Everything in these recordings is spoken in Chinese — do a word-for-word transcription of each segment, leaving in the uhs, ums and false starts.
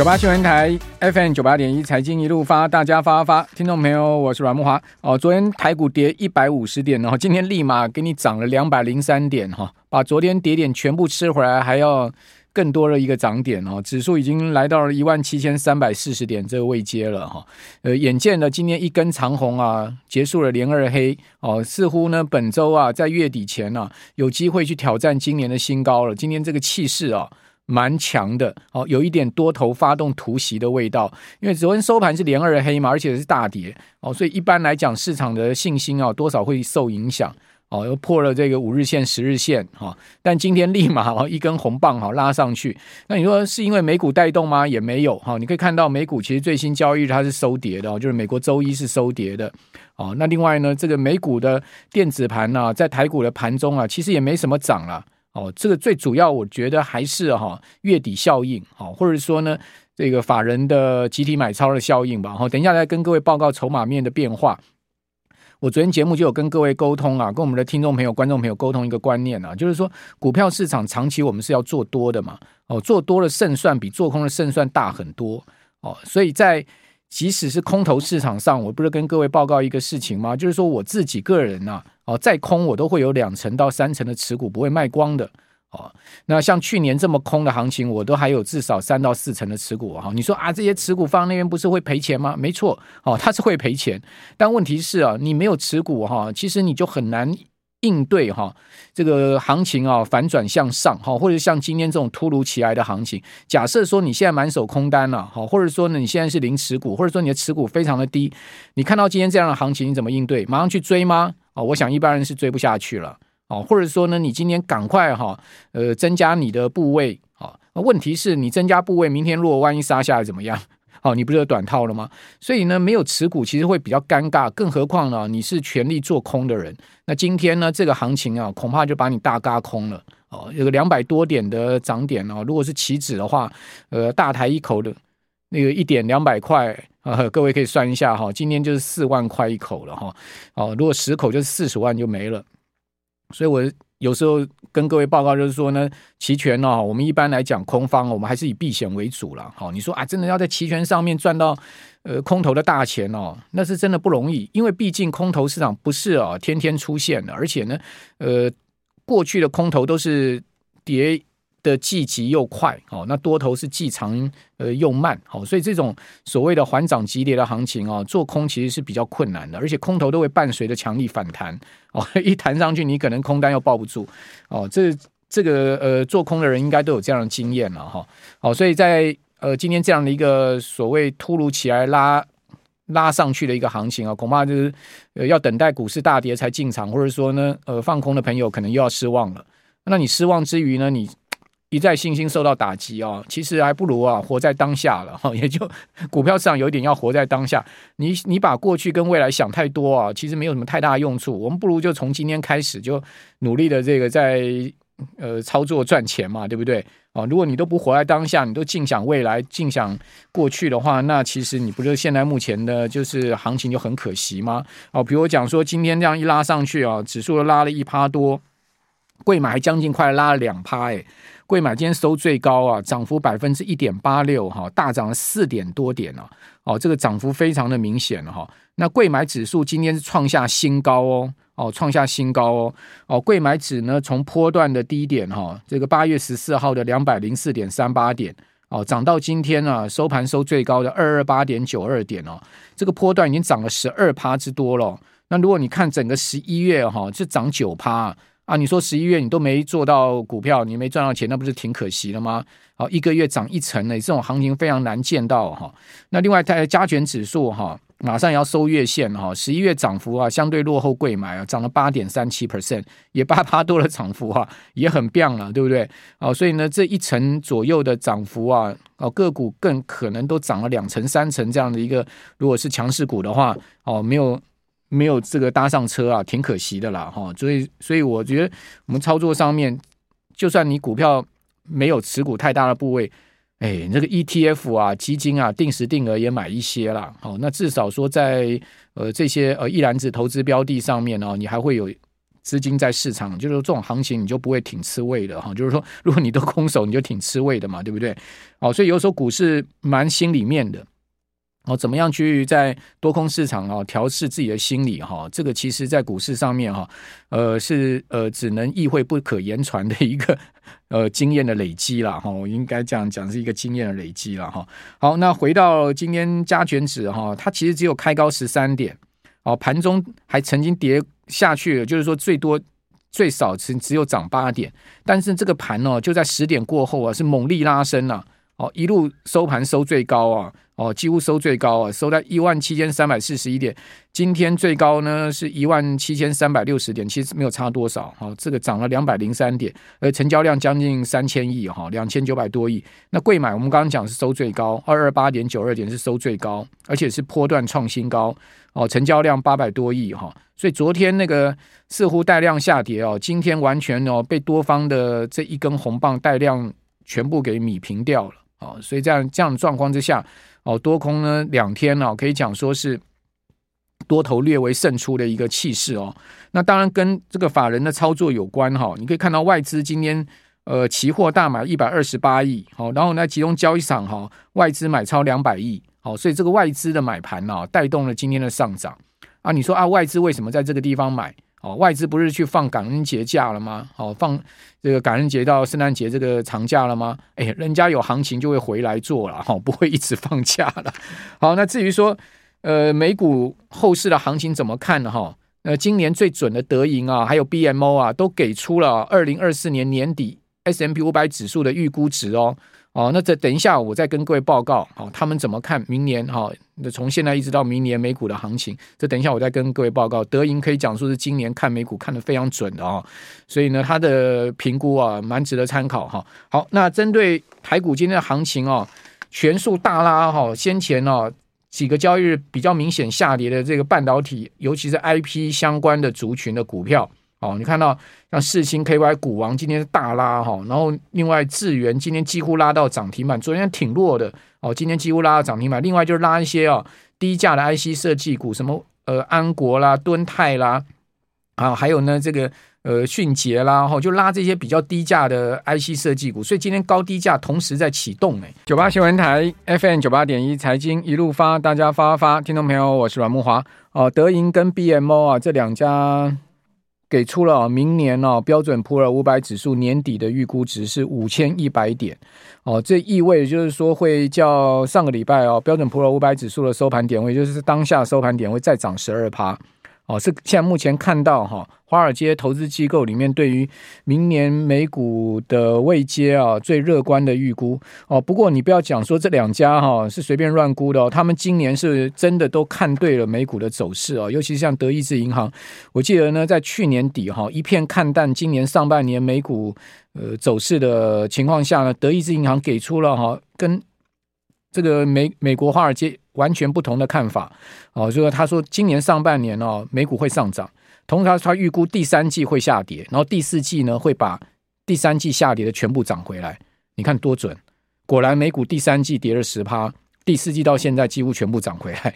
九八新闻台 F M 九十八点一 财经一路发，大家发发，听众朋友，我是阮慕骅。哦，昨天台股跌一百五十点，然后今天立马给你涨了两百零三点，哈，把昨天跌点全部吃回来，还要更多的一个涨点哦，指数已经来到了一万七千三百四十点这个位阶了哈、哦。呃，眼见了今天一根长红啊，结束了连二黑哦，似乎呢本周啊在月底前啊有机会去挑战今年的新高了。今天这个气势啊蛮强的哦，有一点多头发动突袭的味道。因为昨天收盘是连二黑嘛，而且是大跌哦，所以一般来讲市场的信心啊多少会受影响。哦，又破了这个五日线、十日线哈、哦，但今天立马、哦、一根红棒哈、哦、拉上去。那你说是因为美股带动吗？也没有哈、哦。你可以看到美股其实最新交易日它是收跌的、哦，就是美国周一是收跌的。哦，那另外呢，这个美股的电子盘呢、啊，在台股的盘中啊，其实也没什么涨了。哦，这个最主要我觉得还是哈、哦、月底效应，哦，或者说呢这个法人的集体买超的效应吧。哦，等一下来跟各位报告筹码面的变化。我昨天节目就有跟各位沟通啊，跟我们的听众朋友、观众朋友沟通一个观念啊，就是说股票市场长期我们是要做多的嘛，哦，做多的胜算比做空的胜算大很多哦，所以在即使是空头市场上，我不是跟各位报告一个事情吗？就是说我自己个人啊，哦，再空我都会有两成到三成的持股不会卖光的。哦，那像去年这么空的行情，我都还有至少三到四成的持股哈、哦。你说啊，这些持股放那边不是会赔钱吗？没错，哦，它是会赔钱。但问题是啊，你没有持股哈、哦，其实你就很难应对哈、哦、这个行情啊、哦、反转向上哈、哦，或者像今天这种突如其来的行情。假设说你现在满手空单了、啊、哈、哦，或者说呢你现在是零持股，或者说你的持股非常的低，你看到今天这样的行情，你怎么应对？马上去追吗？哦，我想一般人是追不下去了。哦，或者说呢，你今天赶快哈、哦，呃，增加你的部位啊、哦。问题是你增加部位，明天如果万一杀下来怎么样？哦，你不是短套了吗？所以呢，没有持股其实会比较尴尬，更何况呢，你是全力做空的人。那今天呢，这个行情啊，恐怕就把你大嘎空了哦。有个两百多点的涨点哦，如果是期指的话，呃，大台一口的那个一点两百块。呃，各位可以算一下哈、哦，今天就是四万块一口了哈、哦。哦，如果十口就是四十万就没了。所以我有时候跟各位报告就是说呢，期权哦，我们一般来讲空方，我们还是以避险为主啦。好、哦，你说啊，真的要在期权上面赚到呃空头的大钱哦，那是真的不容易，因为毕竟空头市场不是啊、哦、天天出现的，而且呢，呃，过去的空头都是跌的既急又快，哦，那多头是既长呃又慢，好、哦，所以这种所谓的缓涨急跌的行情啊、哦，做空其实是比较困难的，而且空头都会伴随着强力反弹。哦，一弹上去，你可能空单又抱不住。哦，这这个呃，做空的人应该都有这样的经验了哈。好、哦，所以在呃今天这样的一个所谓突如其来拉拉上去的一个行情啊，恐怕就是、呃、要等待股市大跌才进场，或者说呢，呃，放空的朋友可能又要失望了。那你失望之余呢，你一再信心受到打击啊、哦，其实还不如啊活在当下了哈，也就股票市场有一点要活在当下。你你把过去跟未来想太多啊，其实没有什么太大的用处。我们不如就从今天开始就努力的这个在呃操作赚钱嘛，对不对？啊、哦，如果你都不活在当下，你都尽想未来、尽想过去的话，那其实你不就现在目前的就是行情就很可惜吗？哦，比如我讲说今天这样一拉上去啊，指数拉了一趴多，贵买还将近快拉了两趴哎。贵买今天收最高啊，涨幅 百分之一点八六、哦、大涨了四点多点、啊哦、这个涨幅非常的明显、哦、那贵买指数今天是创下新高哦，哦创下新高哦，哦贵买指呢从波段的低点、哦、这个八月十四号的 两百零四点三八点、哦、涨到今天啊收盘收最高的 二百二十八点九二点、哦、这个波段已经涨了 百分之十二 之多了、哦、那如果你看整个十一月哦是涨 百分之九啊，你说十一月你都没做到股票，你没赚到钱，那不是挺可惜的吗？好、哦，一个月涨一成呢，这种行情非常难见到哈、哦。那另外，它加权指数哈、哦，马上也要收月线哈，十、哦、一月涨幅啊，相对落后贵买啊，涨了 百分之八点三七， 也八趴多的涨幅啊，也很棒了，对不对？哦，所以呢，这一成左右的涨幅啊，哦，个股更可能都涨了两成、三成这样的一个，如果是强势股的话，哦，没有。没有这个搭上车啊，挺可惜的啦哈、哦，所以所以我觉得我们操作上面，就算你股票没有持股太大的部位，哎，那个 E T F 啊、基金啊、定时定额也买一些啦，好、哦，那至少说在呃这些呃一篮子投资标的上面呢、哦，你还会有资金在市场，就是这种行情你就不会挺吃味的哈，就是说如果你都空手你就挺吃味的嘛，对不对？哦，所以有时候股市蛮心里面的哦，怎么样去在多空市场哦调试自己的心理哈、哦，这个其实在股市上面哈、哦，呃是呃只能意会不可言传的一个呃经验的累积啦哈、哦，我应该这样讲是一个经验的累积啦哈、哦。好，那回到今天加权指哈、哦，它其实只有开高十三点。哦，盘中还曾经跌下去了，就是说最多最少只只有涨八点，但是这个盘哦就在十点过后啊是猛力拉升啊，哦一路收盘收最高啊，哦几乎收最高啊，收在一万七千三百四十一点，今天最高呢是一万七千三百六十点，其实没有差多少，哦这个涨了两百零三点，而成交量将近三千亿哈，两千九百多亿。那贵买我们刚刚讲是收最高，二二八点九二点是收最高，而且是波段创新高。哦，成交量八百多亿哈、哦，所以昨天那个似乎带量下跌哦，今天完全哦被多方的这一根红棒带量全部给弭平掉了哦，所以这样这样的状况之下哦，多空呢两天哦可以讲说是多头略为胜出的一个气势哦，那当然跟这个法人的操作有关哈、哦，你可以看到外资今天。呃，期货大买一百二十八亿、哦、然后呢，集中交易场、哦、外资买超两百亿、哦、所以这个外资的买盘、啊、带动了今天的上涨啊。你说啊，外资为什么在这个地方买、哦、外资不是去放感恩节假了吗、哦、放这个感恩节到圣诞节这个长假了吗？哎，人家有行情就会回来做了、哦、不会一直放假了。好，那至于说呃，美股后市的行情怎么看呢、哦呃、今年最准的德银啊，还有 B M O 啊，都给出了二零二四年年底S and P 五百 指数的预估值哦，哦，那这等一下我再跟各位报告，好、哦，他们怎么看明年哈？从、哦、现在一直到明年美股的行情，这等一下我再跟各位报告。德银可以讲说是今年看美股看得非常准的哦，所以呢，他的评估啊，蛮值得参考哈、哦。好，那针对台股今天的行情哦，全数大拉哈、哦，先前哦几个交易日比较明显下跌的这个半导体，尤其是 I P 相关的族群的股票。哦，你看到像世芯 K Y 股王今天是大拉哈、哦，然后另外智原今天几乎拉到涨停板，昨天挺弱的哦，今天几乎拉到涨停板。另外就是拉一些哦低价的 I C 设计股，什么呃安国啦、敦泰啦，啊还有呢这个呃迅捷啦，哈、哦、就拉这些比较低价的 I C 设计股，所以今天高低价同时在启动哎。九八新闻台 F M 九八点一 财经一路发，大家发发，听众朋友我是阮慕骅哦，德银跟 B M O 啊这两家。给出了明年、哦、标准普尔五百指数年底的预估值是五千一百点、哦、这意味就是说会较上个礼拜、哦、标准普尔五百指数的收盘点位就是当下收盘点位再涨 百分之十二、哦、是现在目前看到、哦、华尔街投资机构里面对于明年美股的位阶、哦、最乐观的预估、哦、不过你不要讲说这两家、哦、是随便乱估的、哦、他们今年是真的都看对了美股的走势、哦、尤其像德意志银行，我记得呢在去年底、哦、一片看淡今年上半年美股、呃、走势的情况下呢，德意志银行给出了、哦、跟这个 美, 美国华尔街完全不同的看法、哦、就是他说今年上半年、哦、美股会上涨，同时他预估第三季会下跌，然后第四季呢会把第三季下跌的全部涨回来，你看多准，果然美股第三季跌了 百分之十，第四季到现在几乎全部涨回来、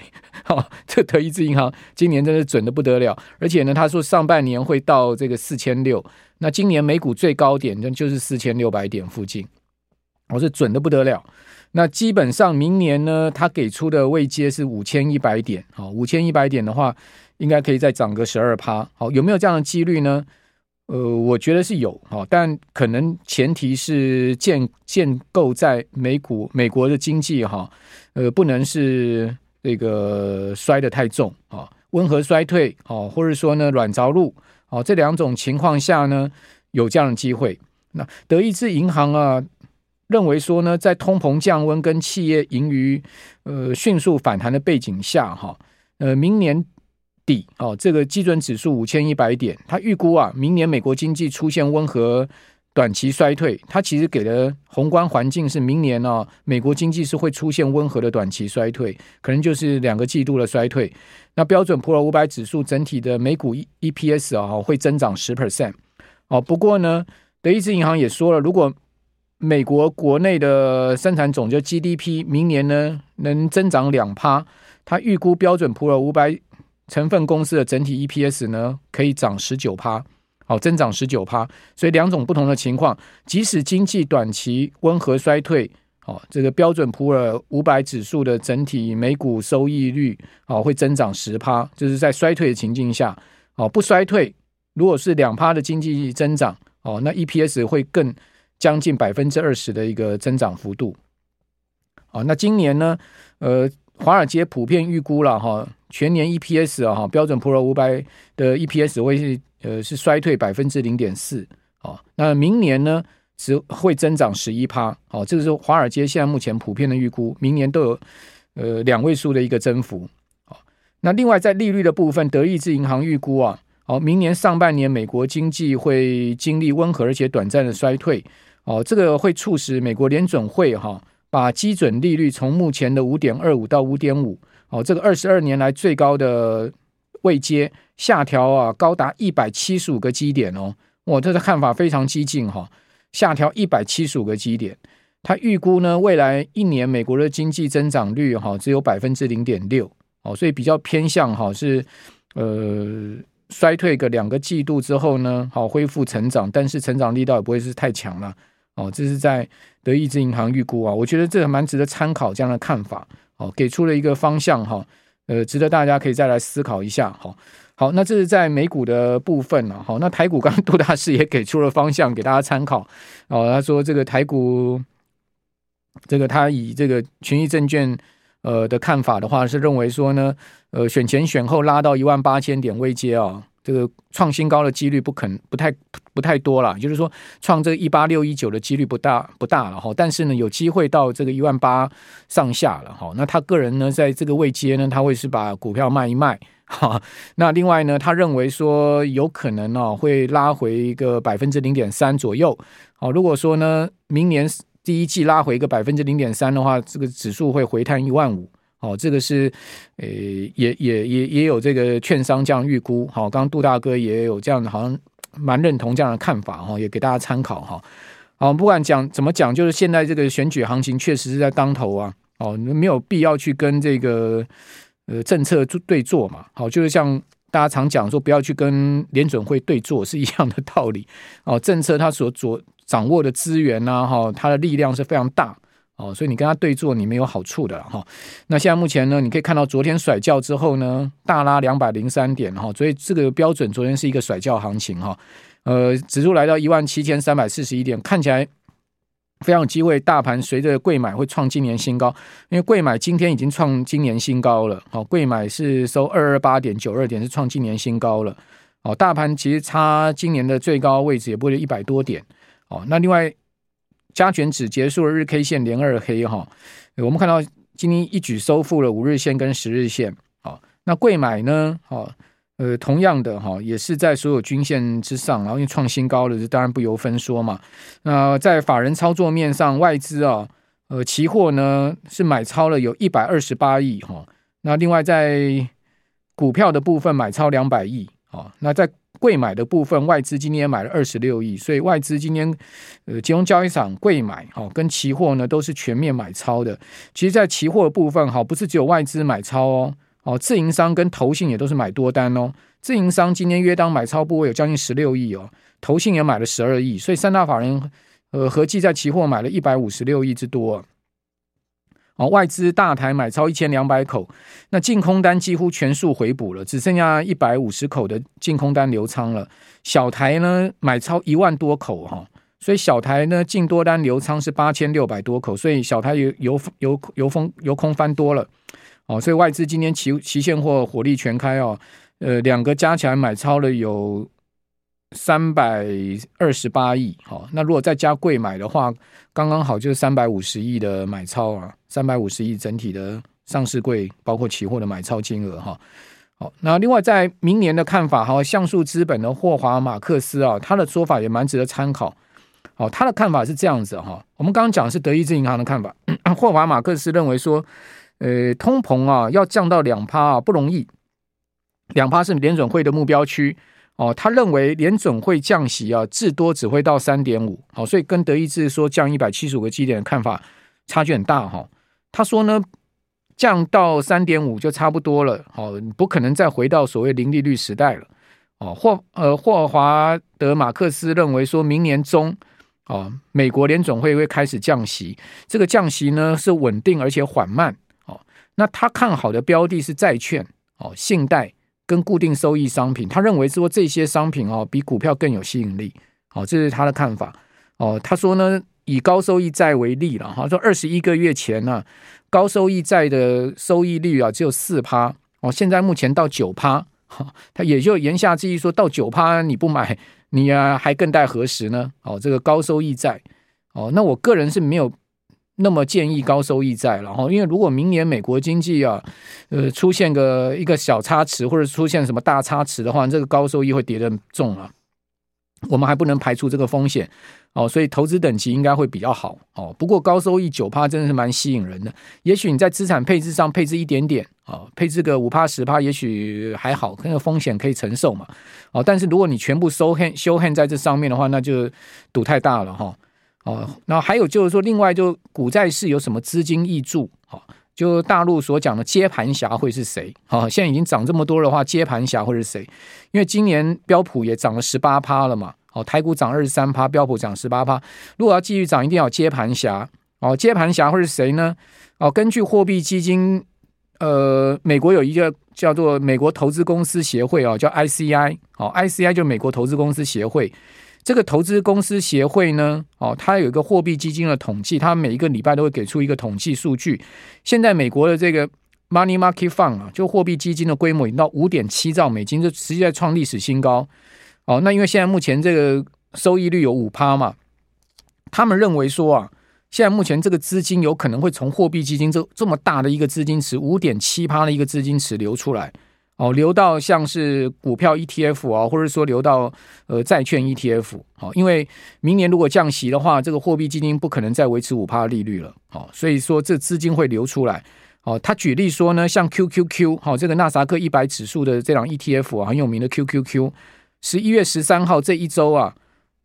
哦、这德意志银行今年真的准得不得了，而且呢他说上半年会到这个四千六百，那今年美股最高点就是四千六百点附近，我、哦、是准得不得了。那基本上明年呢他给出的位阶是五千一百点、哦、五千一百点的话应该可以再涨个 百分之十二、哦、有没有这样的几率呢？呃，我觉得是有、哦、但可能前提是 建, 建构在美股美国的经济、哦呃、不能是这个摔得太重、哦、温和衰退、哦、或者说呢软着陆、哦、这两种情况下呢有这样的机会。那德意志银行啊认为说呢，在通膨降温跟企业盈余呃迅速反弹的背景下，哈、哦，呃，明年底哦，这个基准指数五千一百点，他预估啊，明年美国经济出现温和短期衰退，他其实给的宏观环境是明年哦，美国经济是会出现温和的短期衰退，可能就是两个季度的衰退。那标准普尔五百指数整体的美股 E P S 啊、哦、会增长 百分之十 哦，不过呢，德意志银行也说了，如果美国国内的生产总值 G D P 明年呢能增长 百分之二， 它预估标准普尔五百成分公司的整体 E P S 呢可以涨 百分之十九，好，增长 百分之十九。 所以两种不同的情况，即使经济短期温和衰退，好，这个标准普尔五百指数的整体每股收益率，好，会增长 百分之十， 这是在衰退的情境下。好，不衰退，如果是 百分之二 的经济增长，好，那 E P S 会更将近 百分之二十 的一个增长幅度。好，那今年呢，呃华尔街普遍预估了哈，全年 E P S 啊，标准普尔五百的 E P S 会是呃是衰退 百分之零点四， 好，那明年呢只会增长 百分之十一， 好，这个是华尔街现在目前普遍的预估，明年都有呃两位数的一个增幅。好，那另外在利率的部分，德意志银行预估啊，好，明年上半年美国经济会经历温和而且短暂的衰退，好，这个会促使美国联准会哈、啊。把基准利率从目前的 五点二五 到 五点五、哦、这个二十二年来最高的位阶下调啊，高达一百七十五个基点哦，哇，这个看法非常激进、哦、下调一百七十五个基点。他预估呢，未来一年美国的经济增长率、哦、只有 百分之零点六、哦、所以比较偏向、哦、是呃衰退个两个季度之后呢、哦、恢复成长，但是成长力道也不会是太强了。哦，这是在德意志银行预估啊，我觉得这蛮值得参考，这样的看法，哦，给出了一个方向哈、哦，呃，值得大家可以再来思考一下哈、哦。好，那这是在美股的部分了、啊。好、哦，那台股刚刚杜大师也给出了方向给大家参考。哦，他说这个台股，这个他以这个群益证券呃的看法的话，是认为说呢，呃，选前选后拉到一万八千点位阶啊、哦。这个创新高的几率不肯不太不太多了，就是说创这一八六一九的几率不大不大了哈，但是呢有机会到这个一万八上下了哈。那他个人呢在这个位阶呢，他会是把股票卖一卖哈。那另外呢，他认为说有可能哦会拉回一个百分之零点三左右。好，如果说呢明年第一季拉回一个百分之零点三的话，这个指数会回探一万五。哦，这个是，呃，也也也也有这个券商这样预估。好、哦，刚刚杜大哥也有这样的，好像蛮认同这样的看法哈、哦，也给大家参考哈。好、哦，不管讲怎么讲，就是现在这个选举行情确实是在当头啊。哦，没有必要去跟这个呃政策对坐嘛。好、哦，就是像大家常讲说，不要去跟联准会对坐是一样的道理。哦，政策它所掌握的资源呐，哈，它的力量是非常大。哦，所以你跟他对坐你没有好处的哈、哦。那现在目前呢，你可以看到昨天甩轿之后呢，大拉两百零三点哈、哦，所以这个标准昨天是一个甩轿行情哈、哦。呃，指数来到一万七千三百四十一点，看起来非常有机会，大盘随着柜买会创今年新高，因为柜买今天已经创今年新高了。好、哦，柜买是收 二百二十八点九二点，是创今年新高了。哦，大盘其实差今年的最高位置也不会一百多点。哦，那另外。加权指结束了日 K 线连二黑哈、哦，我们看到今天一举收复了五日线跟十日线。好、哦，那贵买呢？哦，呃，同样的哈、哦，也是在所有均线之上，然后因为创新高了，当然不由分说嘛。那、呃、在法人操作面上，外资啊、哦，呃，期货呢是买超了有一百二十八亿哈、哦。那另外在股票的部分买超两百亿哦。那在柜买的部分，外资今天买了二十六亿，所以外资今天呃集中交易场柜买、哦、跟期货呢都是全面买超的。其实在期货的部分、哦、不是只有外资买超哦，哦自营商跟投信也都是买多单哦。自营商今天约当买超部位有将近十六亿哦，投信也买了十二亿，所以三大法人呃合计在期货买了一百五十六亿之多、啊。哦、外资大台买超一千两百口，那净空单几乎全数回补了，只剩下一百五十口的净空单流仓了。小台呢买超一万多口、哦、所以小台呢净多单流仓是八千六百多口，所以小台 由, 由, 由, 由, 由空翻多了、哦、所以外资今天 期, 期现货火力全开、哦呃、两个加起来买超了有三百二十八亿、哦、那如果再加柜买的话，刚刚好就是三百五十亿的买超啊，三百五十亿整体的上市柜包括期货的买超金额、哦哦、那另外在明年的看法、哦、橡树资本的霍华马克斯、哦、他的说法也蛮值得参考、哦、他的看法是这样子、哦、我们刚刚讲的是德意志银行的看法霍华马克斯认为说、呃、通膨、啊、要降到 百分之二、啊、不容易， 百分之二 是联准会的目标区哦，他认为联准会降息啊，至多只会到 三点五、哦、所以跟德意志说降一百七十五个基点的看法差距很大、哦、他说呢降到 三点五 就差不多了、哦、不可能再回到所谓零利率时代了、哦、霍, 呃、霍华德马克思认为说明年中、哦、美国联总会会开始降息，这个降息呢是稳定而且缓慢、哦、那他看好的标的是债券、哦、信贷跟固定收益商品，他认为说这些商品、哦、比股票更有吸引力、哦、这是他的看法、哦、他说呢以高收益债为例了，他说二十一个月前、啊、高收益债的收益率、啊、只有 百分之四、哦、现在目前到 百分之九，他也就言下之意说到 百分之九 你不买你、啊、还更待何时呢、哦、这个高收益债、哦、那我个人是没有那么建议高收益债了、哦、因为如果明年美国经济、啊呃、出现个一个小差池或者出现什么大差池的话，这个高收益会跌得重了、啊，我们还不能排除这个风险、哦、所以投资等级应该会比较好、哦、不过高收益 百分之九 真的是蛮吸引人的，也许你在资产配置上配置一点点、哦、配置个 百分之五 百分之十 也许还好，那个风险可以承受嘛、哦、但是如果你全部收 hand, 修 hand 在这上面的话，那就赌太大了、哦哦、然后还有就是说另外就股债市有什么资金挹注、哦、就大陆所讲的接盘侠会是谁、哦、现在已经涨这么多的话，接盘侠会是谁？因为今年标普也涨了 百分之十八 了嘛，哦、台股涨 百分之二十三， 标普涨 百分之十八， 如果要继续涨一定要接盘侠、哦、接盘侠会是谁呢、哦、根据货币基金呃，美国有一个叫做美国投资公司协会、哦、叫 I C I、哦、I C I 就是美国投资公司协会，这个投资公司协会呢、哦、它有一个货币基金的统计，它每一个礼拜都会给出一个统计数据，现在美国的这个 Money Market Fund、啊、就货币基金的规模已经到 五点七兆美金，就实际在创历史新高哦、那因为现在目前这个收益率有 百分之五 嘛，他们认为说啊，现在目前这个资金有可能会从货币基金 这, 这么大的一个资金池 百分之五点七 的一个资金池流出来、哦、流到像是股票 E T F、哦、或者说流到、呃、债券 E T F、哦、因为明年如果降息的话，这个货币基金不可能再维持 百分之五 的利率了、哦、所以说这资金会流出来哦、他举例说呢，像 Q Q Q、哦、这个纳斯达克一百指数的这档 E T F、啊、很有名的 Q Q Q，十一月十三号这一周啊、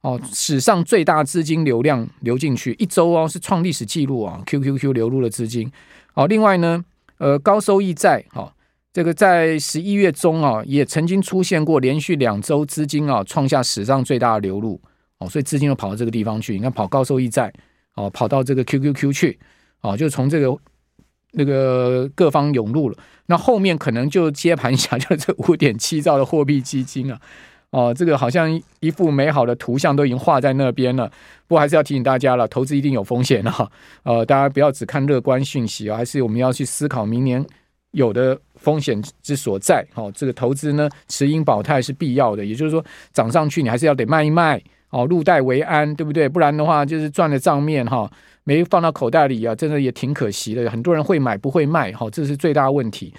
哦、史上最大资金流量流进去一周哦，是创历史记录啊、哦、Q Q Q 流入了资金、哦、另外呢呃，高收益债、哦、这个在十一月中、哦、也曾经出现过连续两周资金、哦、创下史上最大的流入、哦、所以资金又跑到这个地方去，你看跑高收益债、哦、跑到这个 Q Q Q 去、哦、就从这个那个各方涌入了，那后面可能就接盘侠就是这 五点七 兆的货币基金啊哦，这个好像一幅美好的图像都已经画在那边了。不过还是要提醒大家了，投资一定有风险啊！呃，大家不要只看乐观讯息啊，还是我们要去思考明年有的风险之所在。哦，这个投资呢，持盈保泰是必要的，也就是说，涨上去你还是要得卖一卖哦，入袋为安，对不对？不然的话，就是赚了账面哈、哦，没放到口袋里啊，真的也挺可惜的。很多人会买不会卖，哦，这是最大问题。